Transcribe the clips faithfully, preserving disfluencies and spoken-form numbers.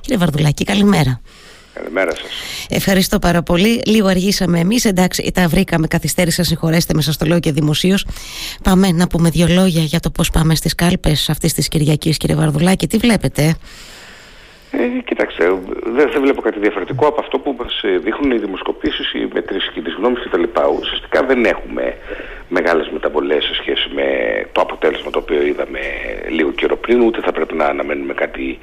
Κύριε Βαρδουλάκη, καλημέρα. Καλημέρα σας. Ευχαριστώ πάρα πολύ. Λίγο αργήσαμε εμείς, εντάξει, τα βρήκαμε, καθυστέρησα, συγχωρέστε με, σας το λέω και δημοσίως. Πάμε να πούμε δύο λόγια για το πώς πάμε στις κάλπες αυτής της Κυριακής, κύριε Βαρδουλάκη. Τι βλέπετε? Ε, κοίταξε, δεν, δεν βλέπω κάτι διαφορετικό από αυτό που μας δείχνουν οι δημοσκοπήσεις, οι μετρήσεις κοινής γνώμης κτλ. Ουσιαστικά δεν έχουμε μεγάλες μεταβολές σε σχέση με το αποτέλεσμα το οποίο είδαμε λίγο καιρό πριν, ούτε θα πρέπει να αναμένουμε κάτι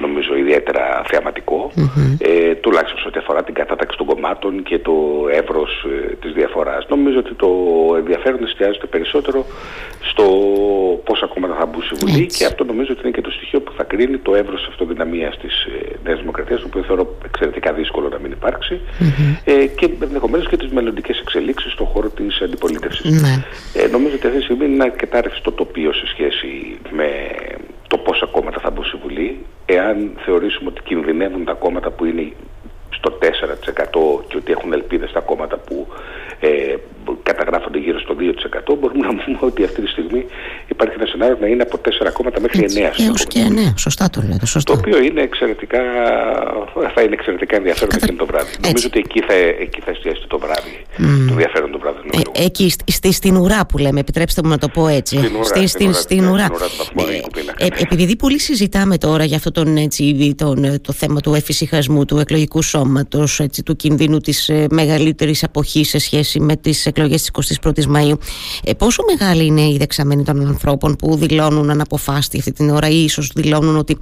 νομίζω ιδιαίτερα θεαματικό, mm-hmm. ε, τουλάχιστον σε ό,τι αφορά την κατάταξη των κομμάτων και το εύρος ε, της διαφοράς. Νομίζω ότι το ενδιαφέρον εστιάζεται περισσότερο στο πόσα κόμματα θα μπουν στη Βουλή, mm-hmm. και αυτό νομίζω ότι είναι και το στοιχείο που θα κρίνει το εύρος αυτοδυναμίας της Νέας Δημοκρατίας, το οποίο θεωρώ εξαιρετικά δύσκολο να μην υπάρξει, mm-hmm. ε, και ενδεχομένως και τις μελλοντικές εξελίξεις στον χώρο της αντιπολίτευσης. Mm-hmm. Ε, νομίζω ότι αυτή τη στιγμή είναι αρκετά ρευστό τοπίο σε σχέση με το πόσα κόμματα θα μπουν στη Βουλή. Εάν θεωρήσουμε ότι κινδυνεύουν τα κόμματα που είναι στο τέσσερα τοις εκατό και ότι έχουν ελπίδες τα κόμματα που ε, καταγράφονται γύρω στο δύο τοις εκατό, μπορούμε να πούμε ότι αυτή τη στιγμή υπάρχει ένα σενάριο να είναι από τέσσερα κόμματα μέχρι εννέα. Έως και εννέα, σωστά το λέτε. Σωστά. Το οποίο είναι εξαιρετικά, θα είναι εξαιρετικά ενδιαφέρον Κατα... εκείνο το βράδυ. Έτσι. Νομίζω ότι εκεί θα, εκεί θα εστιάσετε το βράδυ. Mm. Το ενδιαφέρον το βράδυ. Ε, εκεί στη, στην ουρά που λέμε, επιτρέψτε μου να το πω έτσι. Στην ουρά. Στη, στην, στην ουρά. Επειδή πολύ συζητάμε τώρα για αυτό τον, έτσι, τον, το θέμα του εφησυχασμού του εκλογικού σώματος, έτσι, του κινδύνου της ε, μεγαλύτερης αποχής σε σχέση με τις εκλογές της εικοστής πρώτης Μαΐου, ε, πόσο μεγάλη είναι η δεξαμενή των ανθρώπων που δηλώνουν αναποφάστη αυτή την ώρα ή ίσως δηλώνουν ότι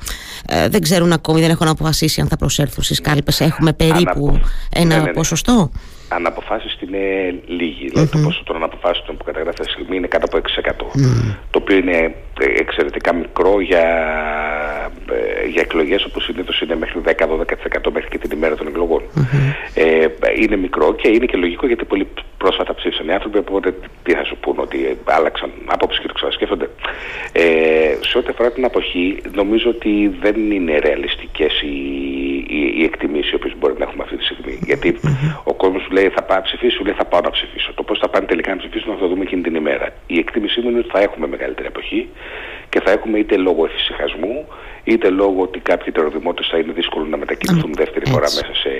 ε, δεν ξέρουν ακόμη, δεν έχουν αποφασίσει αν θα προσέλθουν στις κάλπες? Έχουμε περίπου Αναπο... ένα ναι, ναι, ναι. ποσοστό. Αναποφάσιστοι είναι λίγοι. Mm-hmm. Δηλαδή το ποσοστό των αναποφάσιστων που καταγράφεται αυτή τη στιγμή είναι κάτω από έξι τοις εκατό. Mm. Το οποίο είναι εξαιρετικά μικρό για, για εκλογές όπου συνήθως είναι μέχρι δέκα με δώδεκα τοις εκατό μέχρι και την ημέρα των εκλογών. Mm-hmm. Ε, είναι μικρό και είναι και λογικό γιατί πολύ πρόσφατα ψήφισαν οι άνθρωποι. Οπότε τι θα σου πούν, ότι άλλαξαν άποψη και το ξανασκέφτονται. Ε, σε ό,τι αφορά την αποχή, νομίζω ότι δεν είναι ρεαλιστικές οι, οι, οι εκτιμήσεις οι οποίες μπορεί να έχουμε αυτή τη στιγμή. Γιατί mm-hmm. ο κόσμος λέει θα πάω να ψηφίσω, λέει θα πάω να ψηφίσω. Το πώς θα πάνε τελικά να ψηφίσουν θα το δούμε εκείνη την ημέρα. Η εκτίμησή μου είναι ότι θα έχουμε μεγαλύτερη αποχή και θα έχουμε είτε λόγω εφησυχασμού, είτε λόγω ότι κάποιοι τεροδημότες θα είναι δύσκολο να μετακινηθούν mm. δεύτερη φορά μέσα σε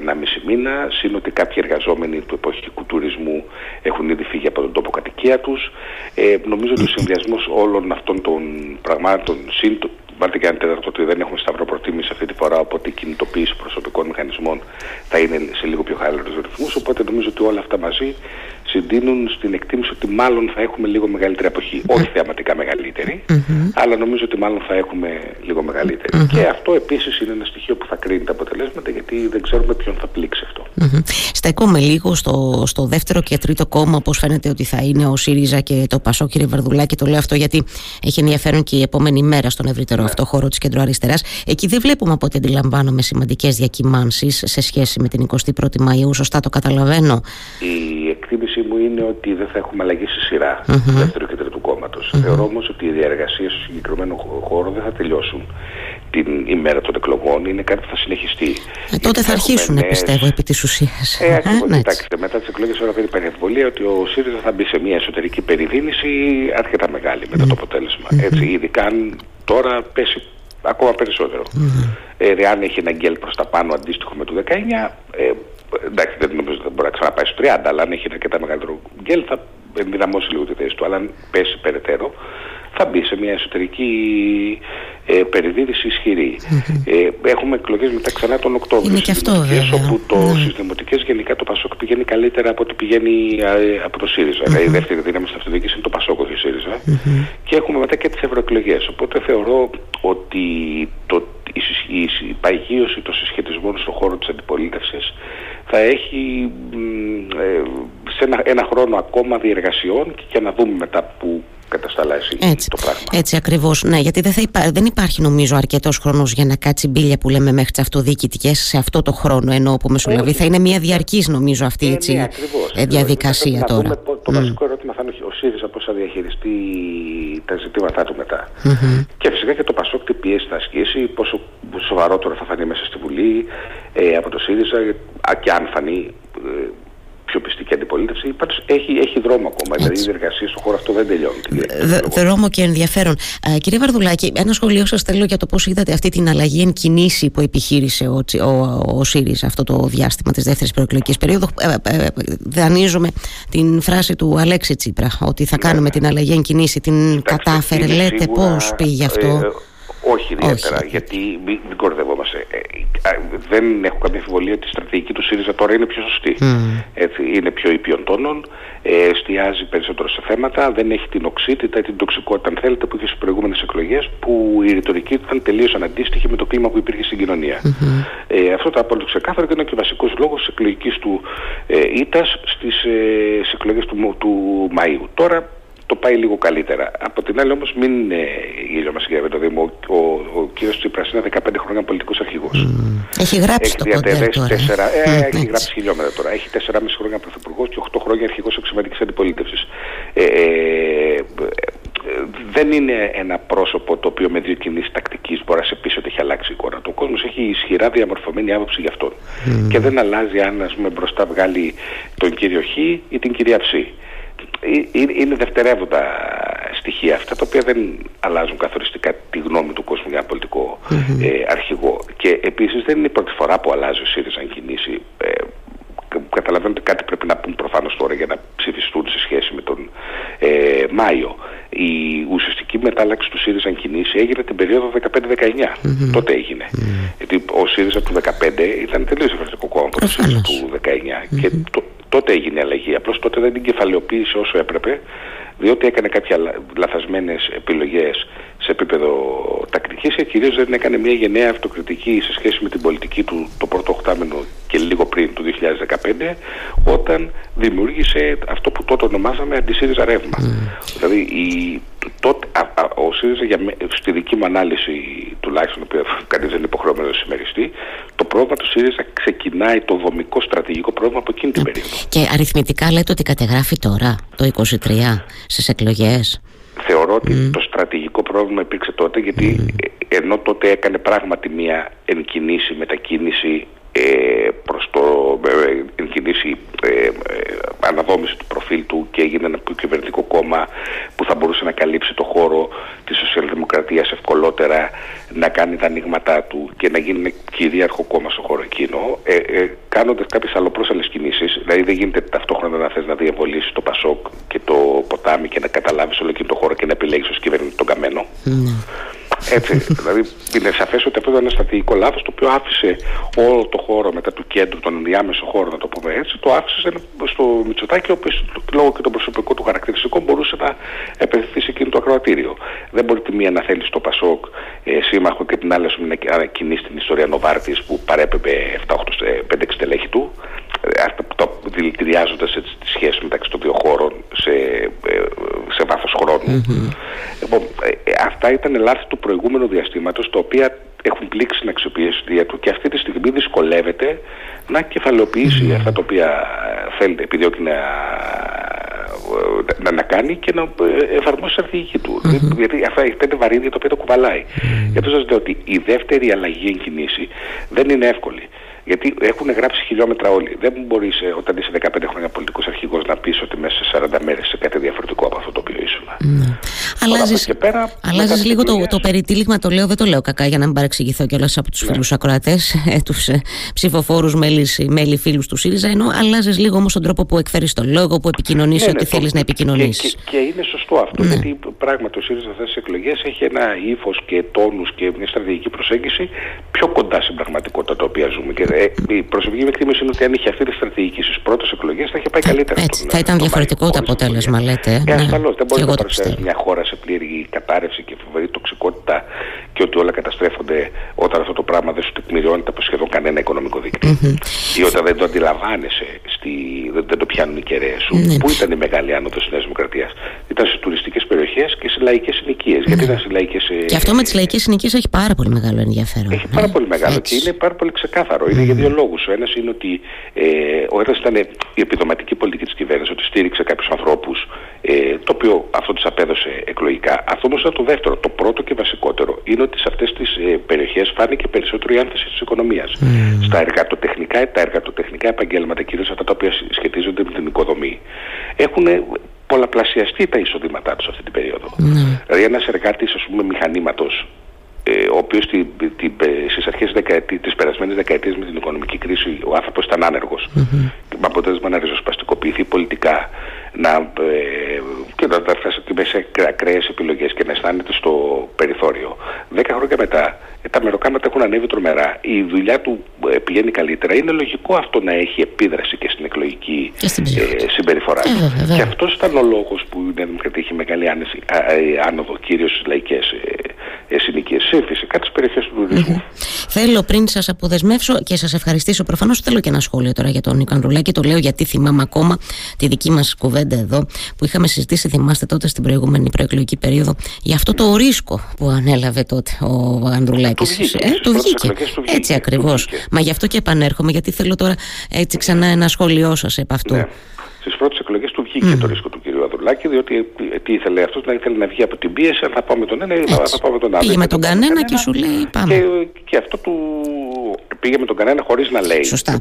ενάμιση μήνα, σύν ότι κάποιοι εργαζόμενοι του εποχικού τουρισμού έχουν ήδη φύγει από τον τόπο κατοικία τους. Ε, νομίζω ότι ο συνδυασμός όλων αυτών των πραγμάτων, σύν το, βάλτε και ένα τέταρτο ότι δεν έχουμε σταυροπροτίμηση αυτή τη φορά, οπότε η κινητοποίηση προσωπικών μηχανισμών θα είναι σε λίγο πιο χαλαρούς ρυθμούς. Οπότε νομίζω ότι όλα αυτά μαζί συντείνουν στην εκτίμηση ότι μάλλον θα έχουμε λίγο μεγαλύτερη αποχή. Mm-hmm. Όχι θεαματικά μεγαλύτερη, mm-hmm. αλλά νομίζω ότι μάλλον θα έχουμε λίγο μεγαλύτερη. Mm-hmm. Και αυτό επίσης είναι ένα στοιχείο που θα κρίνει τα αποτελέσματα, γιατί δεν ξέρουμε ποιον θα πλήξει αυτό. Mm-hmm. Στέκομαι λίγο στο, στο δεύτερο και τρίτο κόμμα, όπως φαίνεται ότι θα είναι ο ΣΥΡΙΖΑ και το ΠΑΣΟΚ, κύριε Βαρδουλάκη. Το λέω αυτό γιατί έχει ενδιαφέρον και η επόμενη μέρα στον ευρύτερο yeah. αυτό χώρο της κεντροαριστεράς. Εκεί δεν βλέπουμε, από ό,τι αντιλαμβάνομαι, σημαντικές διακυμάνσεις σε σχέση με την εικοστή πρώτη Μαΐου. Σωστά το καταλαβαίνω? Η εκτίμηση μου είναι ότι δεν θα έχουμε αλλαγή στη σειρά mm-hmm. του δεύτερου και τρίτου κόμματος. Mm-hmm. Θεωρώ όμως ότι οι διαργασίες στο συγκεκριμένο χώρο δεν θα τελειώσουν την ημέρα των εκλογών, είναι κάτι που θα συνεχιστεί. Ε, τότε θα, θα αρχίσουν, νέες... πιστεύω, επί της ουσίας. Ε, ακριβώς, ε, κοιτάξτε, μετά τις εκλογές ώρα δεν υπάρχει αμφιβολία ότι ο ΣΥΡΙΖΑ θα μπει σε μια εσωτερική περιδίνηση αρκετά μεγάλη μετά mm-hmm. το αποτέλεσμα. Mm-hmm. Έτσι, ειδικά αν τώρα πέσει ακόμα περισσότερο. Mm-hmm. Ε, αν έχει ένα γκέλ προς τα πάνω αντίστοιχο με το δεκαεννιά, ε, εντάξει, δεν νομίζω ότι θα μπορεί να ξαναπάει στους τριάντα, αλλά αν έχει ένα αρκετά μεγαλύτερο γκέλ θα ενδυναμώσει λίγο τη θέση του. Αλλά αν πέσει περαιτέρω, θα μπει σε μια εσωτερική ε, περιδίδηση ισχυρή. Mm-hmm. Ε, έχουμε εκλογές μετά ξανά τον Οκτώβριο. Στις δημοτικές, όπου το, mm-hmm. στις δημοτικές γενικά το ΠΑΣΟΚ πηγαίνει καλύτερα από ό,τι πηγαίνει ε, από το ΣΥΡΙΖΑ. Mm-hmm. Δηλαδή η δεύτερη δύναμη στην αυτοδιοίκηση είναι το ΠΑΣΟΚ, όχι ο ΣΥΡΙΖΑ. Mm-hmm. Και έχουμε μετά και τις ευρωεκλογές. Οπότε θεωρώ ότι το, η, η παγίωση των συσχετισμών στον χώρο της αντιπολίτευσης θα έχει ε, σε ένα, ένα χρόνο ακόμα διεργασιών και, και να δούμε μετά που κατασταλάσει το πράγμα. Έτσι ακριβώς. Ναι, γιατί δεν, θα υπά... δεν υπάρχει νομίζω αρκετός χρόνος για να κάτσει μπίλια που λέμε μέχρι τις αυτοδιοικητικές σε αυτό το χρόνο, ενώ που μεσολαβεί. Όχι. Θα είναι μια διαρκής νομίζω αυτή η ε, ε, διαδικασία θα τώρα. Θα δούμε, το mm. βασικό ερώτημα θα είναι ο ΣΥΡΙΖΑ πώς θα διαχειριστεί τα ζητήματά του μετά. Mm-hmm. Και φυσικά και το ΠΑΣΟΚ τι πιέση θα ασκήσει, πόσο σοβαρότερο θα φανεί μέσα στη Βουλή ε, από το ΣΥΡΙΖΑ, και αν φανεί ε, πιο πιστική αντιπολίτευση. αντιπολίτευση. Πάντως έχει, έχει δρόμο ακόμα. Έτσι. Δηλαδή οι εργασίες στον χώρο αυτό δεν τελειώνουν. Δρόμο και ενδιαφέρον. Ε, κύριε Βαρδουλάκη, ένα σχολείο σας θέλω για το πώς είδατε αυτή την αλλαγή εν κινήσει που επιχείρησε ο, ο, ο, ο ΣΥΡΙΖΑ αυτό το διάστημα της δεύτερης προεκλογικής περίοδου. Ε, ε, ε, δανείζομαι την φράση του Αλέξη Τσίπρα ότι θα κάνουμε ναι. την αλλαγή εν κινήσει. Την εντάξει, κατάφερε. Λέτε σίγουρα, πώς πήγε αυτό. Ε, Όχι ιδιαίτερα, όχι. γιατί μην, μην κορδευόμαστε. Ε, δεν έχω καμία αμφιβολία ότι η στρατηγική του ΣΥΡΙΖΑ τώρα είναι πιο σωστή. Mm. Έτσι, είναι πιο ήπιον τόνων, ε, εστιάζει περισσότερο σε θέματα, δεν έχει την οξύτητα ή την τοξικότητα, αν θέλετε, που είχε στις προηγούμενες εκλογές, που η ρητορική του ήταν τελείως αναντίστοιχη με το κλίμα που υπήρχε στην κοινωνία. Mm-hmm. ε, αυτό το απόλυτο ξεκάθαρο και είναι και ο βασικός λόγος της εκλογικής του ε, ήττας στις ε, εκλογές του, του Μαΐου. Τώρα, το πάει λίγο καλύτερα. Από την άλλη όμως μην ε, γελιόμαστε κύριε Βεντοδήμο, ο, ο, ο κύριος Τσίπρας είναι δεκαπέντε χρόνια πολιτικός αρχηγός. Mm. Έχει γράψει έχει το ποτέ τώρα. Τέσσερα, ε, mm, έχει έτσι. γράψει χιλιόμετρα τώρα. Έχει τέσσερα και μισό χρόνια πρωθυπουργός και οκτώ χρόνια αρχηγός εξωματικής αντιπολίτευσης. Ε, ε, ε, δεν είναι ένα πρόσωπο το οποίο με δύο κινήσεις τακτικής μπορεί να σε πείσει ότι έχει αλλάξει η εικόνα. Ο κόσμος έχει ισχυρά διαμορφωμένη άποψη γι' αυτόν. Mm. Και δεν αλλάζει αν ας πούμε, μπροστά βγάλει τον κύριο Χ ή την κυρία Ψ. Είναι δευτερεύοντα στοιχεία αυτά τα οποία δεν αλλάζουν καθοριστικά τη γνώμη του κόσμου για ένα πολιτικό mm-hmm. ε, αρχηγό. Και επίσης δεν είναι η πρώτη φορά που αλλάζει ο ΣΥΡΙΖΑ αν κινήσει. Ε, καταλαβαίνω ότι κάτι πρέπει να πούν προφανώς τώρα για να ψηφιστούν σε σχέση με τον ε, Μάιο. Η ουσιαστική μετάλλαξη του ΣΥΡΙΖΑ αν κινήσει έγινε την περίοδο δεκαπέντε δεκαεννιά. Mm-hmm. Τότε έγινε. Mm-hmm. Γιατί ο ΣΥΡΙΖΑ του δεκαπέντε ήταν τελείως διαφορετικό κόμμα από το ΣΥΡΙΖΑ του δεκαεννιά. Mm-hmm. Και το, τότε έγινε η αλλαγή. Απλώς τότε δεν την κεφαλαιοποίησε όσο έπρεπε, διότι έκανε κάποιες λαθασμένες επιλογές σε επίπεδο τακτικής και κυρίως δεν έκανε μια γενναία αυτοκριτική σε σχέση με την πολιτική του το πρώτο οκτάμενο και λίγο πριν του δύο χιλιάδες δεκαπέντε, όταν δημιούργησε αυτό που τότε ονομάσαμε αντισύριζα ρεύμα. Mm. Δηλαδή η, τότε, α, α, ο ΣΥΡΙΖΑ για, στη δική μου ανάλυση τουλάχιστον, που κανείς δεν είναι υποχρεωμένος να συμμεριστεί, το πρόβλημα του ΣΥΡΙΖΑ ξεκινάει το δομικό στρατηγικό πρόβλημα από εκείνη την περίοδο. Και αριθμητικά λέτε ότι κατεγράφει τώρα το είκοσι τρία στις εκλογές. Θεωρώ ότι mm. το στρατηγικό πρόβλημα υπήρξε τότε, γιατί mm. ενώ τότε έκανε πράγματι μια ενκινήση μετακίνηση ε, προς το ε, ενκινήση ε, ε, αναδόμηση του προφίλ του και έγινε ένα κυβερνητικό κόμμα που θα μπορούσε να καλύψει το χώρο της σοσιαλδημοκρατίας ευκολότερα, να κάνει τα ανοίγματά του και να γίνει ένα κυρίαρχο κόμμα στον χώρο εκείνο, ε, ε, κάνοντας κάποιες αλλοπρόσαλες κινήσεις. Δηλαδή δεν γίνεται ταυτόχρονα να θες να διαβολήσεις το ΠΑΣΟΚ και το ποτάμι και να καταλάβεις όλο εκείνο το χώρο και να επιλέγεις ως κυβερνητή τον καμένο. Mm. Έτσι, δηλαδή είναι σαφές ότι αυτό ήταν ένα στρατηγικό λάθος, το οποίο άφησε όλο το χώρο μετά του κέντρου, τον ενδιάμεσο χώρο, να το πούμε έτσι, το άφησε στο Μητσοτάκη, ο οποίος λόγω και των προσωπικών του χαρακτηριστικών μπορούσε να επενδυθεί σε εκείνο το ακροατήριο. Δεν μπορεί τη μία να θέλει στο ΠΑΣΟΚ ε, σύμμαχο και την άλλη να κινήσει την ιστορία Νοβάρτης που παρέπεμπε πέντε έξι τελέχη του, δηλητηριάζοντας τη σχέση μεταξύ των δύο χώρων σε, σε βάθος χρόνου. Mm-hmm. Λοιπόν, αυτά ήταν λάθη του προηγούμενου διαστήματος, τα οποία έχουν πλήξει την αξιοπιστία του και αυτή τη στιγμή δυσκολεύεται να κεφαλαιοποιήσει mm-hmm. αυτά τα οποία θέλετε, επιδιώκει να, να, να κάνει και να εφαρμόσει την στρατηγική του. Mm-hmm. Γιατί αυτά είναι βαρύδια τα οποία το κουβαλάει. Mm-hmm. Γι' αυτό σας λέω ότι η δεύτερη αλλαγή εν κινήσει δεν είναι εύκολη. Γιατί έχουν γράψει χιλιόμετρα όλοι. Δεν μπορείς όταν είσαι δεκαπέντε χρόνια πολιτικός αρχηγός να πεις ότι μέσα σε σαράντα μέρες είσαι κάτι διαφορετικό από αυτό το οποίο ήσουν. Ναι. Αλλάζεις, πέρα, αλλάζεις λίγο το, το περιτύλιγμα, το λέω, δεν το λέω κακά για να μην παρεξηγηθώ κιόλας από τους ναι. φίλους ακροατές, τους ε, ψηφοφόρους μέλη, μέλη φίλους του ΣΥΡΙΖΑ, ενώ αλλάζεις λίγο όμως τον τρόπο που εκφέρεις τον λόγο, που επικοινωνείς ναι, ό,τι ναι, θέλεις το, να επικοινωνήσεις. Και, και, και είναι σωστό αυτό, ναι. γιατί πράγματι ο ΣΥΡΙΖΑ αυτές τις εκλογές έχει ένα ύφος και τόνους και μια στρατηγική προσέγγιση πιο κοντά στην πραγματικότητα τα οποία ζούμε. Ε, η προσωπική μου εκτίμηση είναι ότι αν είχε αυτή τη στρατηγική στις πρώτες εκλογές θα είχε πάει καλύτερα. Έτσι, τον, θα ήταν τον διαφορετικό το αποτέλεσμα, λέτε. Ε, ασφαλώς. Δεν μπορεί να παρουσιάζει μια χώρα σε πλήρη κατάρρευση και φοβερή τοξικότητα και ότι όλα καταστρέφονται όταν αυτό το πράγμα δεν σου τεκμηριώνεται από σχεδόν κανένα οικονομικό δίκτυο. Mm-hmm. Ή όταν δεν το αντιλαμβάνεσαι, στη, δεν, δεν το πιάνουν οι κεραίες σου. Mm-hmm. Πού ήταν η μεγάλη άνοδος της Νέας Δημοκρατίας? Ήταν στις τουριστικές περιοχές και σε λαϊκές συνοικίες. Mm-hmm. Γιατί ήταν σε λαϊκές. Και αυτό με τις λαϊκές συνοικίες έχει πάρα πολύ μεγάλο ενδιαφέρον. Έχει πάρα πολύ μεγάλο και είναι πάρα πολύ ξεκάθαρο. Για δύο λόγους. Ο ένας είναι ότι ε, ο ένας ήταν η επιδοματική πολιτική της κυβέρνησης, ότι στήριξε κάποιους ανθρώπους, ε, το οποίο αυτό τους απέδωσε εκλογικά. Αυτό όμως ήταν το δεύτερο. Το πρώτο και βασικότερο είναι ότι σε αυτές τις ε, περιοχές φάνηκε περισσότερο η άνθηση ανάπτυξη τη οικονομία. Mm. Στα εργατοτεχνικά, τα εργατοτεχνικά επαγγέλματα, κυρίως αυτά τα οποία σχετίζονται με την οικοδομή, έχουν πολλαπλασιαστεί τα εισοδήματά του αυτή την περίοδο. Mm. Δηλαδή, ένα εργάτη, α πούμε, μηχανήματο, ε, ο οποίο στις αρχές της περασμένης δεκαετίας με την οικονομική κρίση, ο άνθρωπος ήταν άνεργος. Mm-hmm. Με αποτέλεσμα να ριζοσπαστικοποιηθεί πολιτικά, να, ε, και να φτάσει μέσα ακραίες επιλογές και να αισθάνεται στο περιθώριο. Δέκα χρόνια μετά, τα μεροκάματα έχουν ανέβει τρομερά. Η δουλειά του πηγαίνει καλύτερα. Είναι λογικό αυτό να έχει επίδραση και στην εκλογική και στην ε, συμπεριφορά. Ε, ε, ε, και αυτός ήταν ο λόγος που η Νέα Δημοκρατία έχει μεγάλη άνεση, α, α, άνοδο, κυρίως στις λαϊκές ε, ε, συνοικίες. Ε, φυσικά τις περιοχές του τουρισμού. Mm-hmm. Θέλω πριν σας αποδεσμεύσω και σας ευχαριστήσω, προφανώς θέλω και ένα σχόλιο τώρα για τον Νίκο Ανδρουλάκη. Το λέω γιατί θυμάμαι ακόμα τη δική μας κουβέντα εδώ που είχαμε συζητήσει, θυμάστε τότε στην προηγούμενη προεκλογική περίοδο, για αυτό το ρίσκο που ανέλαβε τότε ο Ανδρουλάκης. Του βγήκε. Ε, του βγήκε. Έτσι ακριβώς. Μα γι' αυτό και επανέρχομαι, γιατί θέλω τώρα έτσι ξανά ένα σχόλιο σας επ' αυτού. Ναι. Στις πρώτες εκλογές του βγήκε mm. το ρίσκο του κ. Ανδρουλάκη, διότι τι ήθελε αυτός, να ήθελε να βγει από την πίεση, αν θα πάμε τον ένα ή θα πάμε τον άλλο. Πήγε με τον κανένα και σου λέει πάμε. Και, και αυτό του πήγε με τον κανένα χωρίς να λέει. Σωστά,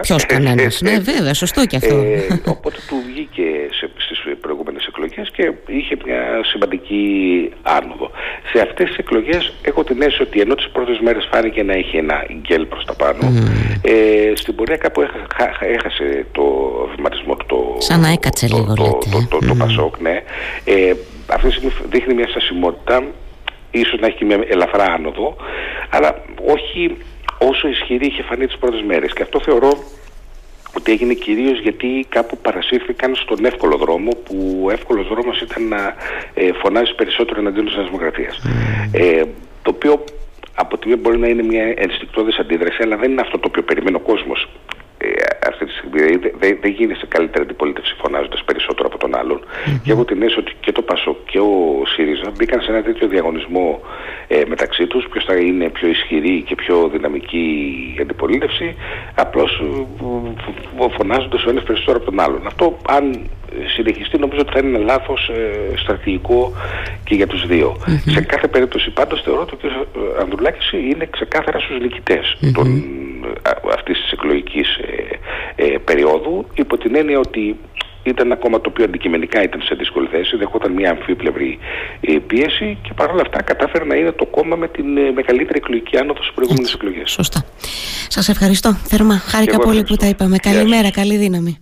ποιος κανένας. Ναι, βέβαια, σωστό και αυτό. Ε, οπότε του βγήκε σε, στις προηγούμενες εκλογές και είχε μια σημαντική άνοδο. Σε αυτές τις εκλογές έχω την αίσθηση ότι ενώ τις πρώτες μέρες φάνηκε να έχει ένα γκέλ προς τα πάνω, mm. ε, στην πορεία κάπου έχα, έχασε το βηματισμό του. Σαν να έκατσε το, λίγο, το, λέτε. Το, το, το, το mm. ΠΑΣΟΚ, ναι. Ε, αυτή τη στιγμή δείχνει μια στασιμότητα, ίσως να έχει και μια ελαφρά άνοδο, αλλά όχι όσο ισχυρή είχε φανεί τις πρώτες μέρες. Και αυτό θεωρώ ότι έγινε κυρίως γιατί κάπου παρασύρθηκαν στον εύκολο δρόμο, που ο εύκολος δρόμος ήταν να ε, φωνάζει περισσότερο εναντίον της Νέας Δημοκρατίας. Mm. Ε, το οποίο από τη μία μπορεί να είναι μια ενστικτώδης αντίδραση, αλλά δεν είναι αυτό το οποίο περιμένει ο κόσμος. Αυτή τη στιγμή δεν δε γίνεσαι καλύτερη αντιπολίτευση φωνάζοντας περισσότερο από τον άλλον. Mm-hmm. Και εγώ την αίσθηση ότι και το ΠΑΣΟΚ και ο ΣΥΡΙΖΑ μπήκαν σε ένα τέτοιο διαγωνισμό ε, μεταξύ τους, ποιος θα είναι πιο ισχυρή και πιο δυναμική αντιπολίτευση, απλώς φωνάζοντας ο ένας περισσότερο από τον άλλον. Αυτό αν συνεχιστεί νομίζω ότι θα είναι ένα λάθος ε, στρατηγικό και για τους δύο. Mm-hmm. Σε κάθε περίπτωση πάντως θεωρώ ότι ο κ. Ανδρουλάκης είναι ξεκάθαρα στους νικητές mm-hmm. των, α, αυτής της εκλογικής ε, ε, περίοδου, υπό την έννοια ότι ήταν ακόμα το οποίο αντικειμενικά ήταν σε δύσκολη θέση, δεχόταν μια αμφίπλευρη πίεση και παρόλα αυτά κατάφερε να είναι το κόμμα με την μεγαλύτερη εκλογική άνοδο στις προηγούμενες εκλογές. Σωστά. Σας ευχαριστώ θερμά. Χάρηκα πολύ που τα είπαμε. Καλημέρα, καλή δύναμη.